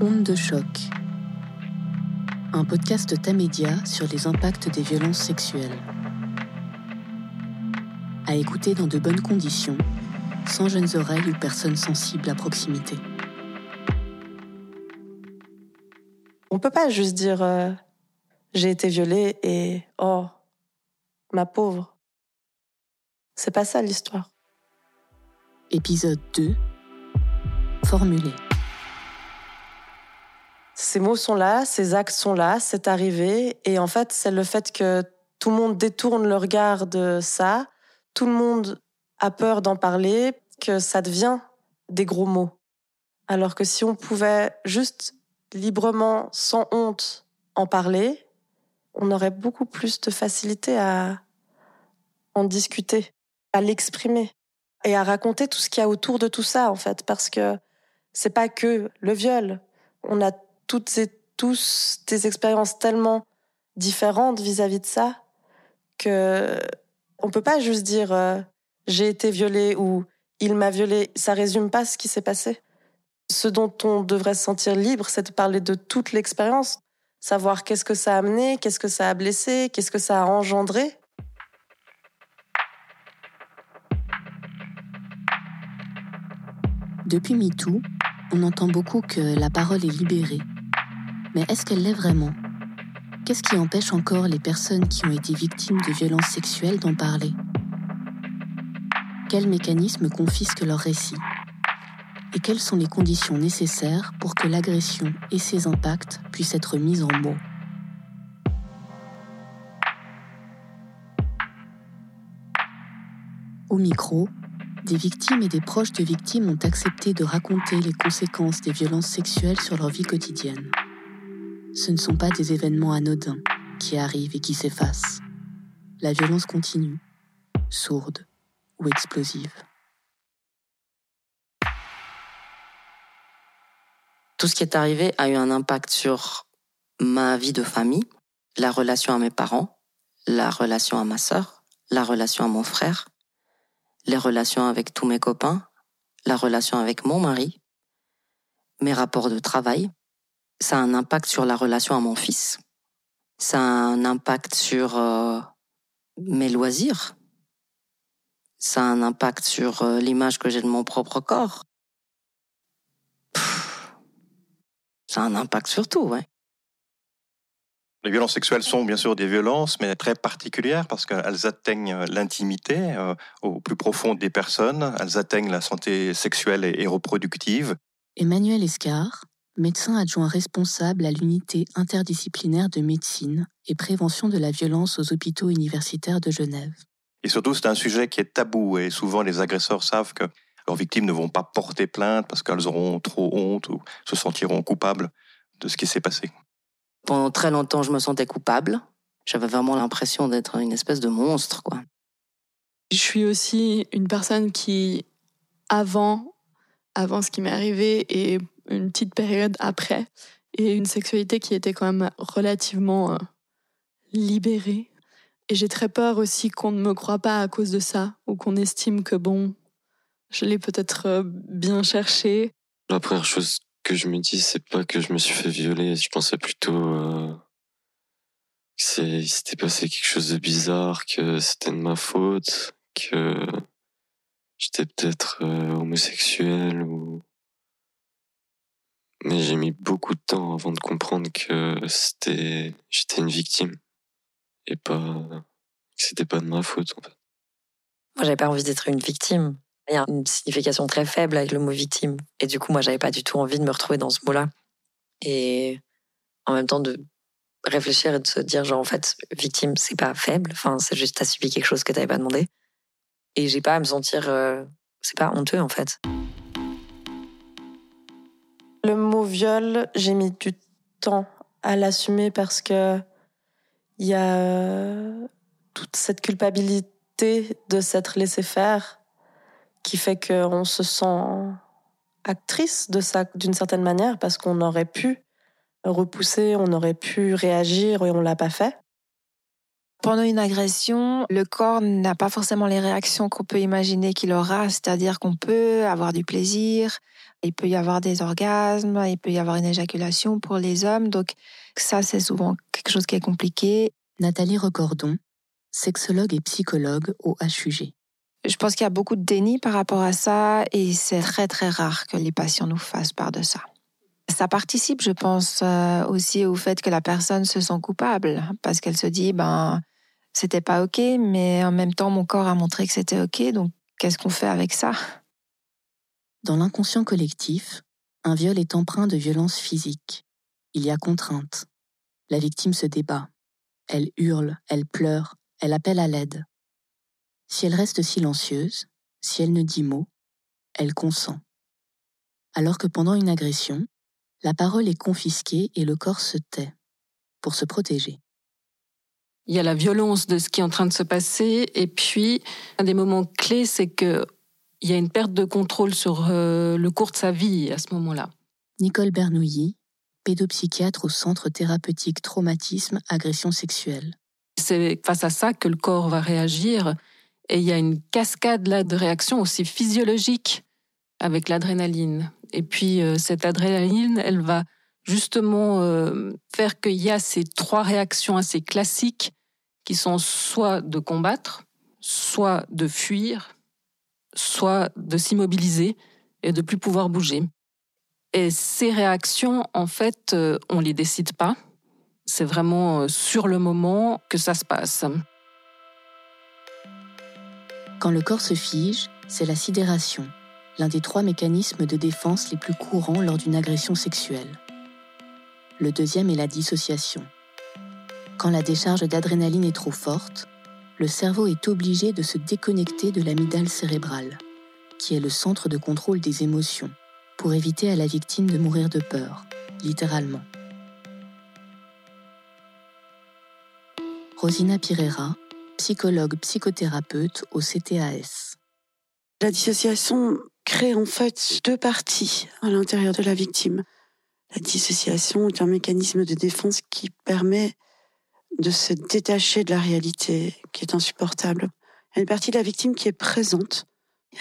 Onde de choc, un podcast Tamedia sur les impacts des violences sexuelles. À écouter dans de bonnes conditions, sans jeunes oreilles ou personnes sensibles à proximité. On peut pas juste dire j'ai été violée et oh, ma pauvre. C'est pas ça l'histoire. Épisode 2, formulé. Ces mots sont là, ces actes sont là, c'est arrivé. Et en fait, c'est le fait que tout le monde détourne le regard de ça. Tout le monde a peur d'en parler, que ça devient des gros mots. Alors que si on pouvait juste librement, sans honte, en parler, on aurait beaucoup plus de facilité à en discuter, à l'exprimer et à raconter tout ce qu'il y a autour de tout ça, en fait. Parce que c'est pas que le viol. On a toutes et tous des expériences tellement différentes vis-à-vis de ça que on peut pas juste dire j'ai été violée ou il m'a violée. Ça résume pas ce qui s'est passé. Ce dont on devrait se sentir libre, c'est de parler de toute l'expérience, savoir qu'est-ce que ça a amené, qu'est-ce que ça a blessé, qu'est-ce que ça a engendré. Depuis MeToo, on entend beaucoup que la parole est libérée. Mais est-ce qu'elle l'est vraiment ? Qu'est-ce qui empêche encore les personnes qui ont été victimes de violences sexuelles d'en parler ? Quels mécanismes confisquent leur récit ? Et quelles sont les conditions nécessaires pour que l'agression et ses impacts puissent être mis en mots ? Au micro, des victimes et des proches de victimes ont accepté de raconter les conséquences des violences sexuelles sur leur vie quotidienne. Ce ne sont pas des événements anodins qui arrivent et qui s'effacent. La violence continue, sourde ou explosive. Tout ce qui est arrivé a eu un impact sur ma vie de famille, la relation à mes parents, la relation à ma sœur, la relation à mon frère, les relations avec tous mes copains, la relation avec mon mari, mes rapports de travail. Ça a un impact sur la relation à mon fils. Ça a un impact sur mes loisirs. Ça a un impact sur l'image que j'ai de mon propre corps. Ça a un impact sur tout, ouais. Les violences sexuelles sont bien sûr des violences, mais très particulières parce qu'elles atteignent l'intimité au plus profond des personnes. Elles atteignent la santé sexuelle et reproductive. Emmanuel Escard, médecin adjoint responsable à l'unité interdisciplinaire de médecine et prévention de la violence aux hôpitaux universitaires de Genève. Et surtout, c'est un sujet qui est tabou et souvent les agresseurs savent que leurs victimes ne vont pas porter plainte parce qu'elles auront trop honte ou se sentiront coupables de ce qui s'est passé. Pendant très longtemps, je me sentais coupable. J'avais vraiment l'impression d'être une espèce de monstre, quoi. Je suis aussi une personne qui, avant ce qui m'est arrivé et une petite période après, et une sexualité qui était quand même relativement libérée. Et j'ai très peur aussi qu'on ne me croie pas à cause de ça, ou qu'on estime que, bon, je l'ai peut-être bien cherché. La première chose que je me dis, c'est pas que je me suis fait violer, je pensais plutôt qu'il s'était passé quelque chose de bizarre, que c'était de ma faute, que j'étais peut-être homosexuel ou... Mais j'ai mis beaucoup de temps avant de comprendre que j'étais une victime et que c'était pas de ma faute, en fait. Moi, j'avais pas envie d'être une victime. Il y a une signification très faible avec le mot victime. Et du coup, moi, j'avais pas du tout envie de me retrouver dans ce mot-là. Et en même temps, de réfléchir et de se dire, genre, en fait, victime, c'est pas faible. Enfin, c'est juste t'as subi quelque chose que t'avais pas demandé. Et j'ai pas à me sentir... c'est pas honteux, en fait. Le mot viol, j'ai mis du temps à l'assumer parce que il y a toute cette culpabilité de s'être laissé faire qui fait qu'on se sent actrice de ça d'une certaine manière parce qu'on aurait pu repousser, on aurait pu réagir et on l'a pas fait. Pendant une agression, le corps n'a pas forcément les réactions qu'on peut imaginer qu'il aura, c'est-à-dire qu'on peut avoir du plaisir, il peut y avoir des orgasmes, il peut y avoir une éjaculation pour les hommes, donc ça c'est souvent quelque chose qui est compliqué. Nathalie Recordon, sexologue et psychologue au HUG. Je pense qu'il y a beaucoup de déni par rapport à ça et c'est très très rare que les patients nous fassent part de ça. Ça participe, je pense, aussi au fait que la personne se sent coupable parce qu'elle se dit, c'était pas OK, mais en même temps, mon corps a montré que c'était OK, donc qu'est-ce qu'on fait avec ça ? Dans l'inconscient collectif, un viol est empreint de violence physique. Il y a contrainte. La victime se débat. Elle hurle, elle pleure, elle appelle à l'aide. Si elle reste silencieuse, si elle ne dit mot, elle consent. Alors que pendant une agression, la parole est confisquée et le corps se tait pour se protéger. Il y a la violence de ce qui est en train de se passer et puis un des moments clés, c'est qu'il y a une perte de contrôle sur le cours de sa vie à ce moment-là. Nicole Bernoulli, pédopsychiatre au Centre thérapeutique traumatisme agression sexuelle. C'est face à ça que le corps va réagir et il y a une cascade là de réactions aussi physiologiques avec l'adrénaline. Et puis, cette adrénaline, elle va justement faire qu'il y a ces trois réactions assez classiques qui sont soit de combattre, soit de fuir, soit de s'immobiliser et de plus pouvoir bouger. Et ces réactions, en fait, on ne les décide pas. C'est vraiment sur le moment que ça se passe. Quand le corps se fige, c'est la sidération. L'un des trois mécanismes de défense les plus courants lors d'une agression sexuelle. Le deuxième est la dissociation. Quand la décharge d'adrénaline est trop forte, le cerveau est obligé de se déconnecter de l'amygdale cérébrale, qui est le centre de contrôle des émotions, pour éviter à la victime de mourir de peur, littéralement. Rosina Pereira, psychologue psychothérapeute au CTAS. La dissociation crée en fait deux parties à l'intérieur de la victime. La dissociation est un mécanisme de défense qui permet de se détacher de la réalité qui est insupportable. Il y a une partie de la victime qui est présente.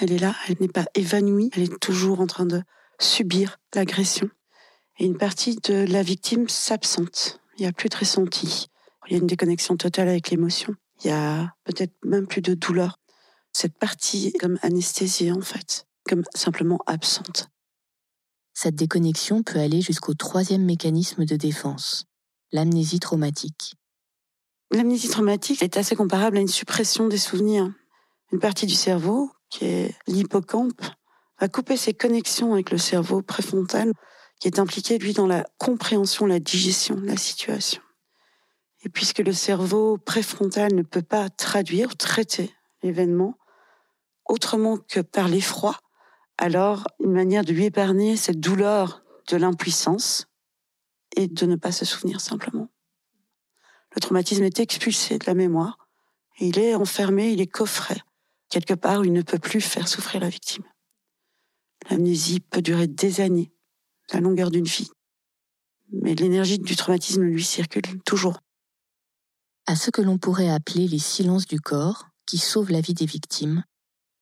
Elle est là, elle n'est pas évanouie, elle est toujours en train de subir l'agression. Et une partie de la victime s'absente, il n'y a plus de ressenti. Il y a une déconnexion totale avec l'émotion. Il y a peut-être même plus de douleur. Cette partie est comme anesthésiée en fait. Comme simplement absente. Cette déconnexion peut aller jusqu'au troisième mécanisme de défense, l'amnésie traumatique. L'amnésie traumatique est assez comparable à une suppression des souvenirs. Une partie du cerveau, qui est l'hippocampe, va couper ses connexions avec le cerveau préfrontal, qui est impliqué, lui, dans la compréhension, la digestion de la situation. Et puisque le cerveau préfrontal ne peut pas traduire, traiter l'événement, autrement que par l'effroi, alors, une manière de lui épargner cette douleur de l'impuissance et de ne pas se souvenir simplement. Le traumatisme est expulsé de la mémoire et il est enfermé, il est coffré. Quelque part, il ne peut plus faire souffrir la victime. L'amnésie peut durer des années, la longueur d'une vie. Mais l'énergie du traumatisme lui circule toujours. À ce que l'on pourrait appeler les silences du corps, qui sauvent la vie des victimes,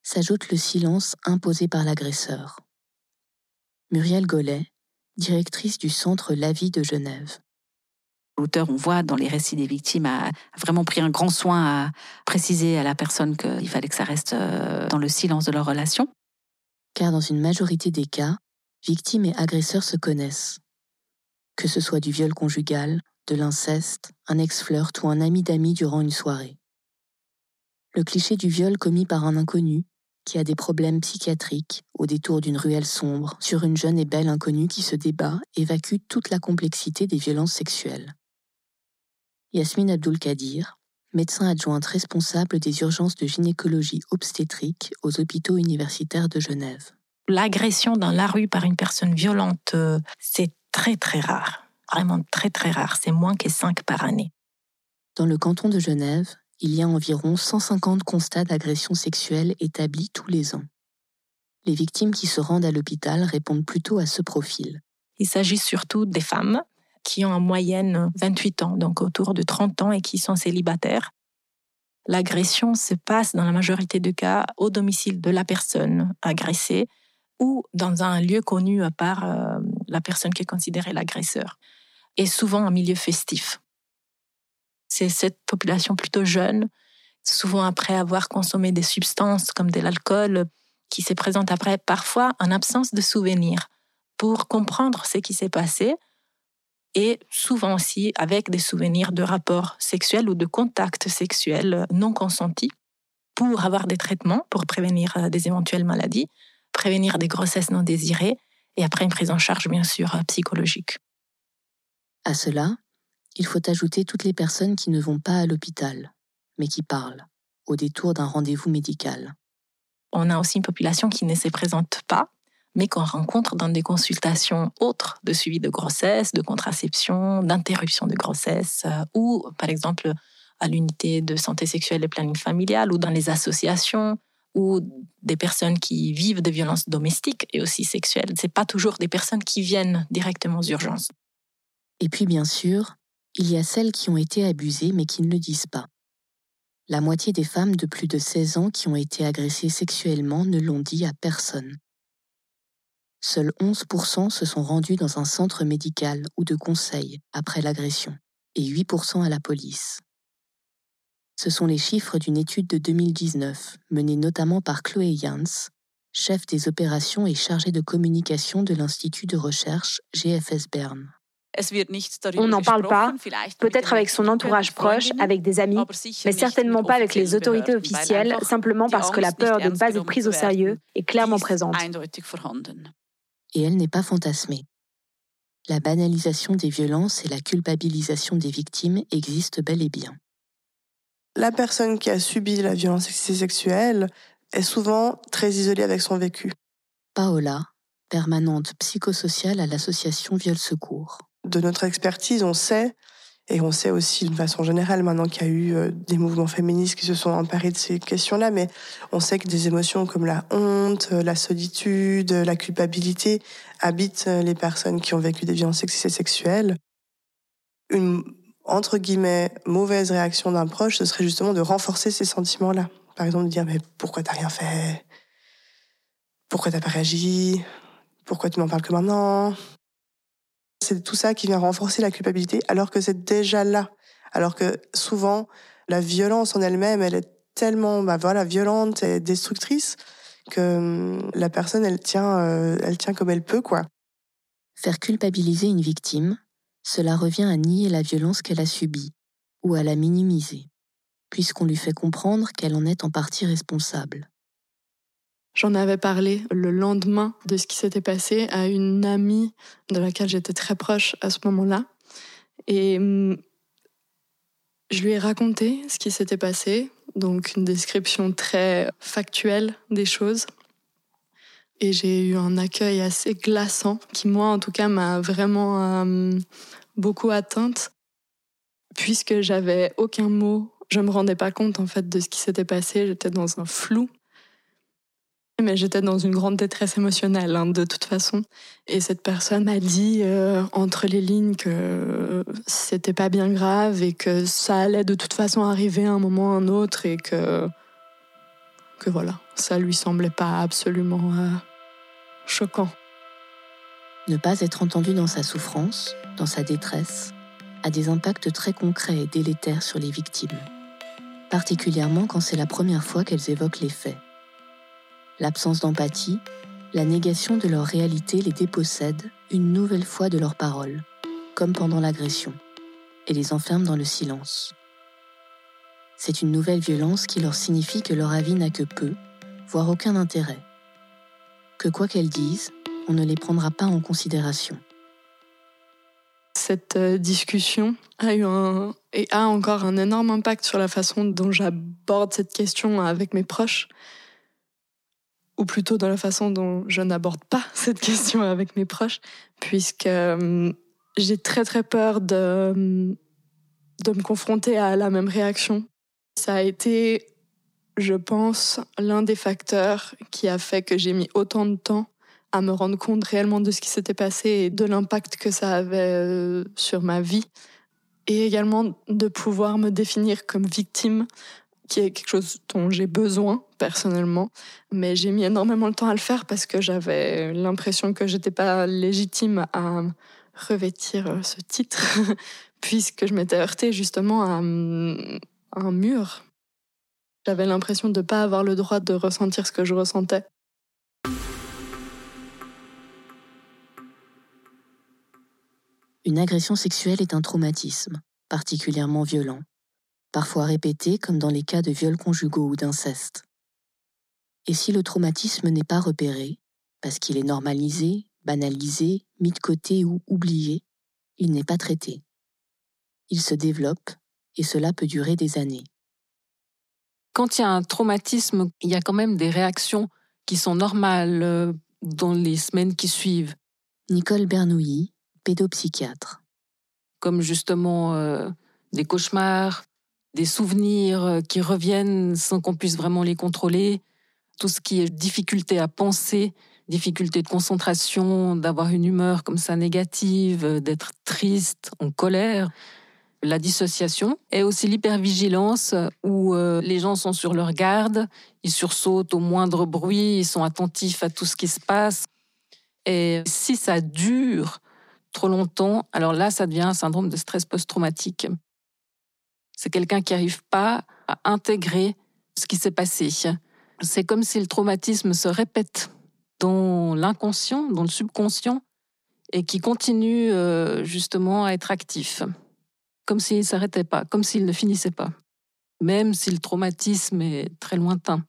s'ajoute le silence imposé par l'agresseur. Muriel Golay, directrice du centre La Vie de Genève. L'auteur, on voit dans les récits des victimes, a vraiment pris un grand soin à préciser à la personne qu'il fallait que ça reste dans le silence de leur relation. Car dans une majorité des cas, victimes et agresseurs se connaissent. Que ce soit du viol conjugal, de l'inceste, un ex-flirt ou un ami d'amis durant une soirée. Le cliché du viol commis par un inconnu, qui a des problèmes psychiatriques, au détour d'une ruelle sombre, sur une jeune et belle inconnue qui se débat, évacue toute la complexité des violences sexuelles. Yasmine Abdul-Kadir, médecin adjointe responsable des urgences de gynécologie obstétrique aux hôpitaux universitaires de Genève. L'agression dans la rue par une personne violente, c'est très très rare. Vraiment très très rare, c'est moins que 5 par année. Dans le canton de Genève, il y a environ 150 constats d'agression sexuelle établis tous les ans. Les victimes qui se rendent à l'hôpital répondent plutôt à ce profil. Il s'agit surtout des femmes qui ont en moyenne 28 ans, donc autour de 30 ans, et qui sont célibataires. L'agression se passe dans la majorité des cas au domicile de la personne agressée ou dans un lieu connu par la personne qui est considérée l'agresseur, et souvent en milieu festif. C'est cette population plutôt jeune, souvent après avoir consommé des substances comme de l'alcool, qui se présente après parfois en absence de souvenirs pour comprendre ce qui s'est passé, et souvent aussi avec des souvenirs de rapports sexuels ou de contacts sexuels non consentis, pour avoir des traitements, pour prévenir des éventuelles maladies, prévenir des grossesses non désirées, et après une prise en charge, bien sûr, psychologique. À cela, il faut ajouter toutes les personnes qui ne vont pas à l'hôpital, mais qui parlent, au détour d'un rendez-vous médical. On a aussi une population qui ne se présente pas, mais qu'on rencontre dans des consultations autres de suivi de grossesse, de contraception, d'interruption de grossesse, ou par exemple à l'unité de santé sexuelle et planning familial, ou dans les associations, ou des personnes qui vivent des violences domestiques et aussi sexuelles. Ce n'est pas toujours des personnes qui viennent directement aux urgences. Et puis bien sûr, il y a celles qui ont été abusées mais qui ne le disent pas. La moitié des femmes de plus de 16 ans qui ont été agressées sexuellement ne l'ont dit à personne. Seuls 11% se sont rendus dans un centre médical ou de conseil après l'agression, et 8% à la police. Ce sont les chiffres d'une étude de 2019, menée notamment par Chloé Yance, chef des opérations et chargée de communication de l'Institut de recherche GFS Berne. On n'en parle pas, peut-être avec son entourage proche, avec des amis, mais certainement pas avec les autorités officielles, simplement parce que la peur de ne pas être prise au sérieux est clairement présente. Et elle n'est pas fantasmée. La banalisation des violences et la culpabilisation des victimes existent bel et bien. La personne qui a subi la violence sexuelle est souvent très isolée avec son vécu. Paola, permanente psychosociale à l'association Viol-Secours. De notre expertise, on sait, et on sait aussi de façon générale maintenant qu'il y a eu des mouvements féministes qui se sont emparés de ces questions-là, mais on sait que des émotions comme la honte, la solitude, la culpabilité habitent les personnes qui ont vécu des violences sexistes et sexuelles. Une, entre guillemets, mauvaise réaction d'un proche, ce serait justement de renforcer ces sentiments-là. Par exemple, de dire « mais pourquoi t'as rien fait ? Pourquoi t'as pas réagi ? Pourquoi tu m'en parles que maintenant ?» C'est tout ça qui vient renforcer la culpabilité, alors que c'est déjà là. Alors que souvent, la violence en elle-même, elle est tellement violente et destructrice que la personne, elle tient comme elle peut, quoi. Faire culpabiliser une victime, cela revient à nier la violence qu'elle a subie, ou à la minimiser, puisqu'on lui fait comprendre qu'elle en est en partie responsable. J'en avais parlé le lendemain de ce qui s'était passé à une amie de laquelle j'étais très proche à ce moment-là. Et je lui ai raconté ce qui s'était passé, donc une description très factuelle des choses. Et j'ai eu un accueil assez glaçant qui, moi en tout cas, m'a vraiment beaucoup atteinte. Puisque j'avais aucun mot, je me rendais pas compte en fait de ce qui s'était passé, j'étais dans un flou. Mais j'étais dans une grande détresse émotionnelle, hein, de toute façon. Et cette personne m'a dit entre les lignes que c'était pas bien grave et que ça allait de toute façon arriver à un moment ou à un autre et que voilà, ça lui semblait pas absolument choquant. Ne pas être entendu dans sa souffrance, dans sa détresse, a des impacts très concrets et délétères sur les victimes, particulièrement quand c'est la première fois qu'elles évoquent les faits. L'absence d'empathie, la négation de leur réalité les dépossède une nouvelle fois de leurs paroles, comme pendant l'agression, et les enferme dans le silence. C'est une nouvelle violence qui leur signifie que leur avis n'a que peu, voire aucun intérêt. Que quoi qu'elles disent, on ne les prendra pas en considération. Cette discussion a encore un énorme impact sur la façon dont j'aborde cette question avec mes proches, ou plutôt dans la façon dont je n'aborde pas cette question avec mes proches, puisque j'ai très très peur de me confronter à la même réaction. Ça a été, je pense, l'un des facteurs qui a fait que j'ai mis autant de temps à me rendre compte réellement de ce qui s'était passé et de l'impact que ça avait sur ma vie, et également de pouvoir me définir comme victime qui est quelque chose dont j'ai besoin personnellement, mais j'ai mis énormément de temps à le faire parce que j'avais l'impression que j'étais pas légitime à revêtir ce titre puisque je m'étais heurtée justement à un mur. J'avais l'impression de pas avoir le droit de ressentir ce que je ressentais. Une agression sexuelle est un traumatisme, particulièrement violent, parfois répété comme dans les cas de viols conjugaux ou d'inceste. Et si le traumatisme n'est pas repéré, parce qu'il est normalisé, banalisé, mis de côté ou oublié, il n'est pas traité. Il se développe et cela peut durer des années. Quand il y a un traumatisme, il y a quand même des réactions qui sont normales dans les semaines qui suivent. Nicole Bernoulli, pédopsychiatre. Comme justement des cauchemars, des souvenirs qui reviennent sans qu'on puisse vraiment les contrôler, tout ce qui est difficulté à penser, difficulté de concentration, d'avoir une humeur comme ça négative, d'être triste, en colère, la dissociation et aussi l'hypervigilance où les gens sont sur leur garde, ils sursautent au moindre bruit, ils sont attentifs à tout ce qui se passe. Et si ça dure trop longtemps, alors là, ça devient un syndrome de stress post-traumatique. C'est quelqu'un qui n'arrive pas à intégrer ce qui s'est passé. C'est comme si le traumatisme se répète dans l'inconscient, dans le subconscient, et qui continue justement à être actif. Comme s'il ne s'arrêtait pas, comme s'il ne finissait pas. Même si le traumatisme est très lointain.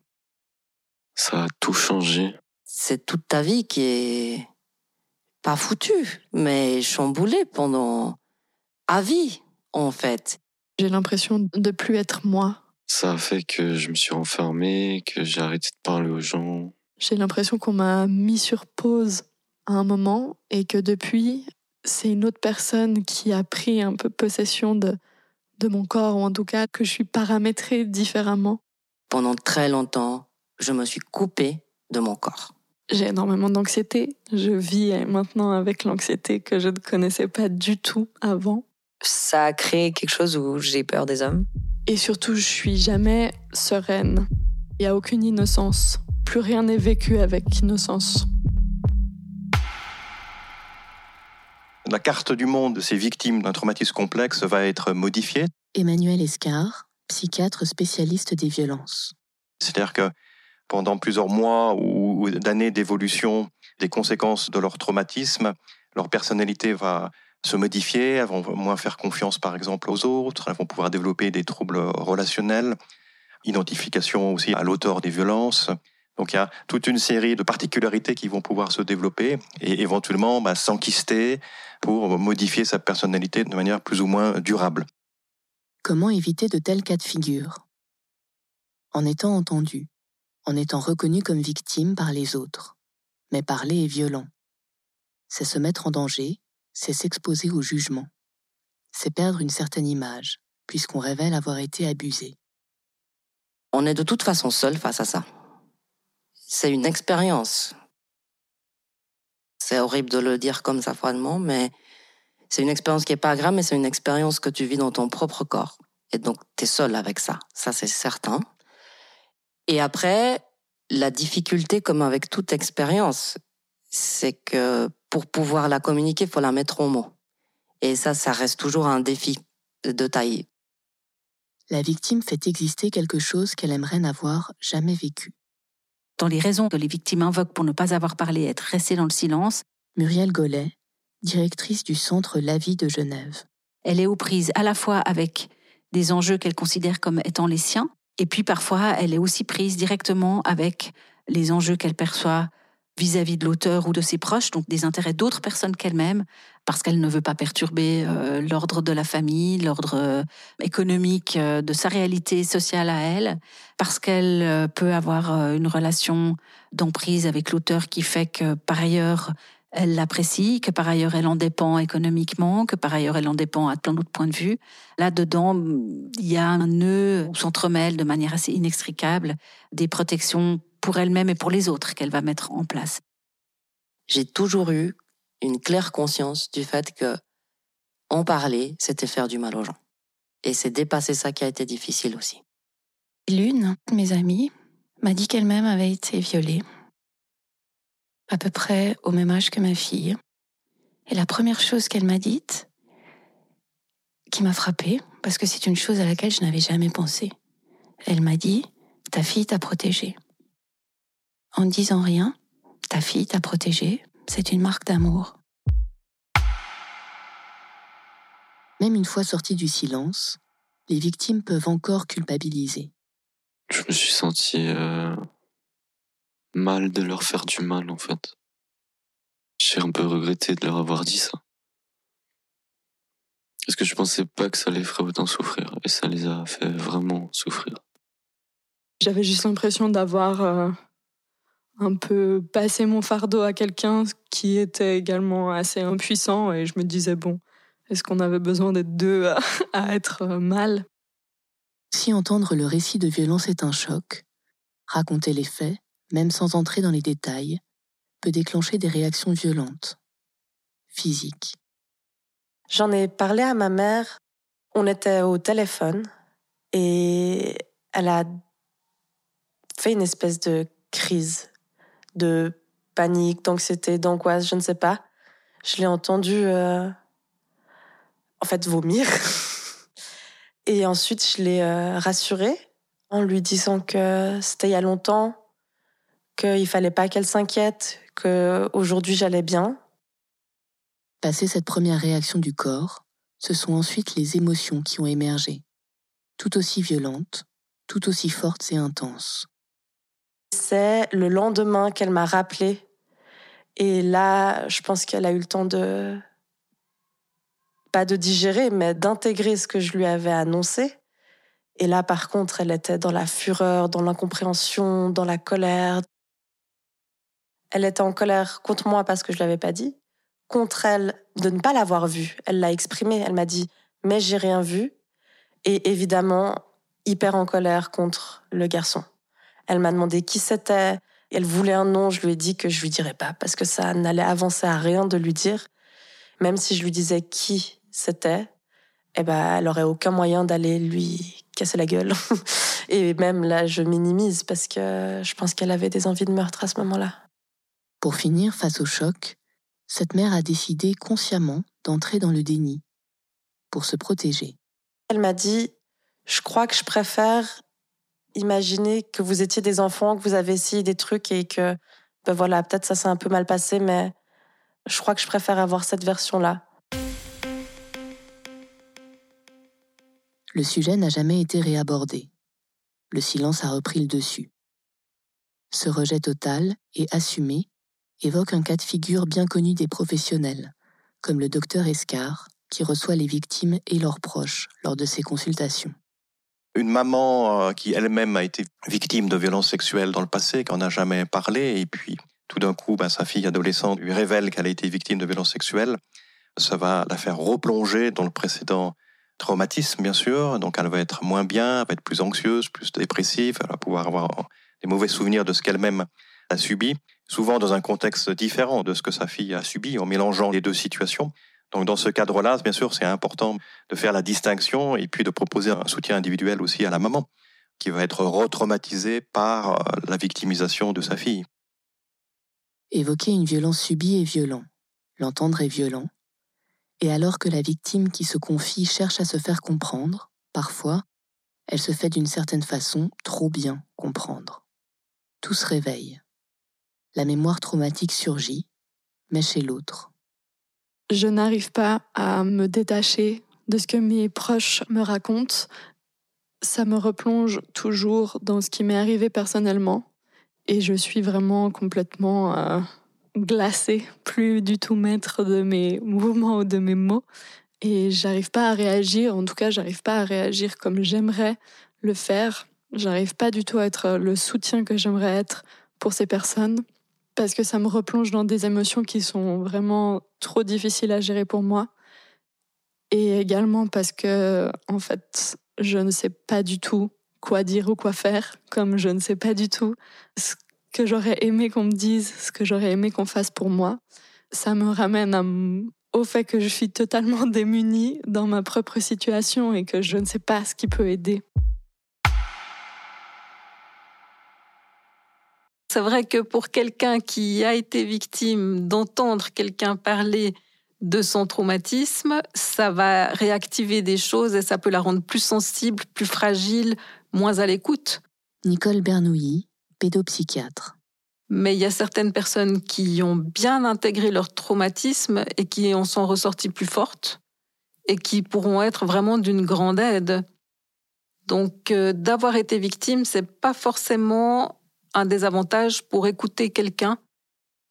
Ça a tout changé. C'est toute ta vie qui est... pas foutu, mais chamboulé pendant... à vie, en fait. J'ai l'impression de plus être moi. Ça a fait que je me suis enfermée, que j'ai arrêté de parler aux gens. J'ai l'impression qu'on m'a mis sur pause à un moment et que depuis, c'est une autre personne qui a pris un peu possession de mon corps, ou en tout cas que je suis paramétrée différemment. Pendant très longtemps, je me suis coupée de mon corps. J'ai énormément d'anxiété. Je vis maintenant avec l'anxiété que je ne connaissais pas du tout avant. Ça a créé quelque chose où j'ai peur des hommes. Et surtout, je suis jamais sereine. Il n'y a aucune innocence. Plus rien n'est vécu avec innocence. La carte du monde de ces victimes d'un traumatisme complexe va être modifiée. Emmanuel Escard, psychiatre spécialiste des violences. C'est-à-dire que pendant plusieurs mois ou d'années d'évolution des conséquences de leur traumatisme, leur personnalité va se modifier, elles vont moins faire confiance par exemple aux autres, elles vont pouvoir développer des troubles relationnels, identification aussi à l'auteur des violences. Donc il y a toute une série de particularités qui vont pouvoir se développer et éventuellement s'enquister pour modifier sa personnalité de manière plus ou moins durable. Comment éviter de tels cas de figure ? En étant entendu. En étant reconnu comme victime par les autres. Mais parler est violent. C'est se mettre en danger, c'est s'exposer au jugement. C'est perdre une certaine image, puisqu'on révèle avoir été abusé. On est de toute façon seul face à ça. C'est une expérience. C'est horrible de le dire comme ça froidement, mais c'est une expérience qui n'est pas agréable, mais c'est une expérience que tu vis dans ton propre corps. Et donc, tu es seul avec ça. Ça, c'est certain. Et après, la difficulté, comme avec toute expérience, c'est que pour pouvoir la communiquer, il faut la mettre en mots. Et ça reste toujours un défi de taille. La victime fait exister quelque chose qu'elle aimerait n'avoir jamais vécu. Dans les raisons que les victimes invoquent pour ne pas avoir parlé et être restées dans le silence, Muriel Golay, directrice du centre La Vie de Genève. Elle est aux prises à la fois avec des enjeux qu'elle considère comme étant les siens, et puis parfois, elle est aussi prise directement avec les enjeux qu'elle perçoit vis-à-vis de l'auteur ou de ses proches, donc des intérêts d'autres personnes qu'elle-même, parce qu'elle ne veut pas perturber l'ordre de la famille, l'ordre économique de sa réalité sociale à elle, parce qu'elle peut avoir une relation d'emprise avec l'auteur qui fait que, par ailleurs, elle l'apprécie, que par ailleurs elle en dépend économiquement, que par ailleurs elle en dépend à plein d'autres points de vue. Là-dedans, il y a un nœud où s'entremêlent de manière assez inextricable des protections pour elle-même et pour les autres qu'elle va mettre en place. J'ai toujours eu une claire conscience du fait que en parler, c'était faire du mal aux gens. Et c'est dépasser ça qui a été difficile aussi. L'une de mes amies m'a dit qu'elle-même avait été violée, à peu près au même âge que ma fille. Et la première chose qu'elle m'a dite, qui m'a frappée, parce que c'est une chose à laquelle je n'avais jamais pensé, elle m'a dit « Ta fille t'a protégée ». En ne disant rien, « Ta fille t'a protégée », c'est une marque d'amour. Même une fois sorties du silence, les victimes peuvent encore culpabiliser. Je me suis sentie mal de leur faire du mal, en fait. J'ai un peu regretté de leur avoir dit ça. Parce que je pensais pas que ça les ferait autant souffrir. Et ça les a fait vraiment souffrir. J'avais juste l'impression d'avoir un peu passé mon fardeau à quelqu'un qui était également assez impuissant. Et je me disais, bon, est-ce qu'on avait besoin d'être deux à être mal ? Si entendre le récit de violence est un choc, raconter les faits, même sans entrer dans les détails, peut déclencher des réactions violentes, physiques. J'en ai parlé à ma mère, on était au téléphone et elle a fait une espèce de crise, de panique, d'anxiété, d'angoisse, je ne sais pas. Je l'ai entendue en fait vomir. Et ensuite, je l'ai rassurée en lui disant que c'était il y a longtemps, qu'il ne fallait pas qu'elle s'inquiète, qu'aujourd'hui j'allais bien. Passée cette première réaction du corps, ce sont ensuite les émotions qui ont émergé, tout aussi violentes, tout aussi fortes et intenses. C'est le lendemain qu'elle m'a rappelé. Et là, je pense qu'elle a eu le temps de... pas de digérer, mais d'intégrer ce que je lui avais annoncé. Et là, par contre, elle était dans la fureur, dans l'incompréhension, dans la colère. Elle était en colère contre moi parce que je ne l'avais pas dit, contre elle de ne pas l'avoir vue. Elle l'a exprimé, elle m'a dit « mais j'ai rien vu ». Et évidemment, hyper en colère contre le garçon. Elle m'a demandé qui c'était, elle voulait un nom, je lui ai dit que je ne lui dirais pas parce que ça n'allait avancer à rien de lui dire. Même si je lui disais qui c'était, eh ben, elle n'aurait aucun moyen d'aller lui casser la gueule. Et même là, je minimise parce que je pense qu'elle avait des envies de meurtre à ce moment-là. Pour finir, face au choc, cette mère a décidé consciemment d'entrer dans le déni pour se protéger. Elle m'a dit « Je crois que je préfère imaginer que vous étiez des enfants, que vous avez essayé des trucs et que ben voilà, peut-être ça s'est un peu mal passé, mais je crois que je préfère avoir cette version-là. » Le sujet n'a jamais été réabordé. Le silence a repris le dessus. Ce rejet total et assumé évoque un cas de figure bien connu des professionnels, comme le docteur Escard, qui reçoit les victimes et leurs proches lors de ses consultations. Une maman qui elle-même a été victime de violences sexuelles dans le passé, qui n'en a jamais parlé, et puis tout d'un coup, sa fille adolescente lui révèle qu'elle a été victime de violences sexuelles. Ça va la faire replonger dans le précédent traumatisme, bien sûr, donc elle va être moins bien, elle va être plus anxieuse, plus dépressive, elle va pouvoir avoir des mauvais souvenirs de ce qu'elle-même a subi, souvent dans un contexte différent de ce que sa fille a subi, en mélangeant les deux situations. Donc dans ce cadre-là, bien sûr, c'est important de faire la distinction et puis de proposer un soutien individuel aussi à la maman, qui va être retraumatisée par la victimisation de sa fille. Évoquer une violence subie est violent, l'entendre est violent. Et alors que la victime qui se confie cherche à se faire comprendre, parfois, elle se fait d'une certaine façon trop bien comprendre. Tout se réveille. La mémoire traumatique surgit, mais chez l'autre. Je n'arrive pas à me détacher de ce que mes proches me racontent. Ça me replonge toujours dans ce qui m'est arrivé personnellement. Et je suis vraiment complètement... glacée, plus du tout maître de mes mouvements ou de mes mots. Et j'arrive pas à réagir, en tout cas, j'arrive pas à réagir comme j'aimerais le faire. J'arrive pas du tout à être le soutien que j'aimerais être pour ces personnes, parce que ça me replonge dans des émotions qui sont vraiment trop difficiles à gérer pour moi. Et également parce que, en fait, je ne sais pas du tout quoi dire ou quoi faire, comme je ne sais pas du tout ce que j'aurais aimé qu'on me dise, ce que j'aurais aimé qu'on fasse pour moi. Ça me ramène au fait que je suis totalement démunie dans ma propre situation et que je ne sais pas ce qui peut aider. C'est vrai que pour quelqu'un qui a été victime, d'entendre quelqu'un parler de son traumatisme, ça va réactiver des choses et ça peut la rendre plus sensible, plus fragile, moins à l'écoute. Nicole Bernoulli, pédopsychiatre. Mais il y a certaines personnes qui ont bien intégré leur traumatisme et qui en sont ressorties plus fortes et qui pourront être vraiment d'une grande aide. Donc, d'avoir été victime, c'est pas forcément un désavantage pour écouter quelqu'un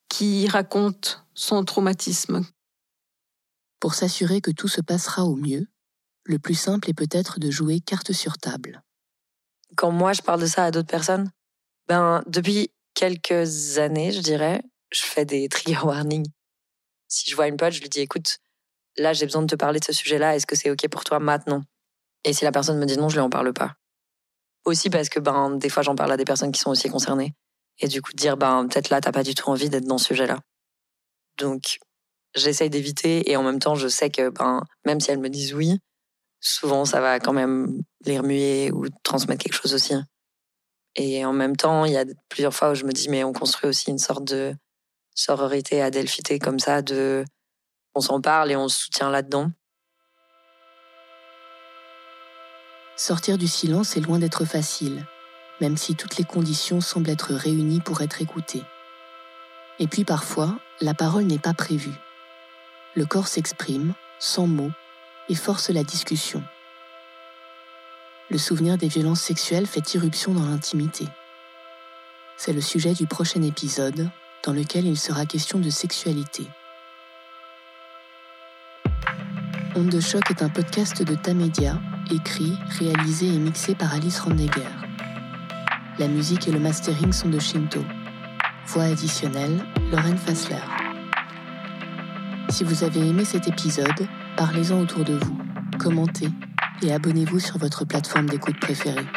qui raconte son traumatisme. Pour s'assurer que tout se passera au mieux, le plus simple est peut-être de jouer carte sur table. Quand moi je parle de ça à d'autres personnes, depuis quelques années, je dirais, je fais des trigger warnings. Si je vois une pote, je lui dis « Écoute, là j'ai besoin de te parler de ce sujet-là, est-ce que c'est ok pour toi maintenant ?» Et si la personne me dit non, je lui en parle pas. Aussi parce que des fois j'en parle à des personnes qui sont aussi concernées. Et du coup dire peut-être là t'as pas du tout envie d'être dans ce sujet-là. Donc j'essaye d'éviter et en même temps je sais que même si elles me disent oui, souvent ça va quand même les remuer ou transmettre quelque chose aussi. Et en même temps il y a plusieurs fois où je me dis mais on construit aussi une sorte de sororité, adelphité comme ça, de on s'en parle et on se soutient là-dedans. Sortir du silence est loin d'être facile, même si toutes les conditions semblent être réunies pour être écoutées. Et puis parfois, la parole n'est pas prévue. Le corps s'exprime, sans mots, et force la discussion. Le souvenir des violences sexuelles fait irruption dans l'intimité. C'est le sujet du prochain épisode, dans lequel il sera question de sexualité. Onde de choc est un podcast de Tamedia, écrit, réalisé et mixé par Alice Randegger. La musique et le mastering sont de Shinto. Voix additionnelle, Lauren Fassler. Si vous avez aimé cet épisode, parlez-en autour de vous, commentez et abonnez-vous sur votre plateforme d'écoute préférée.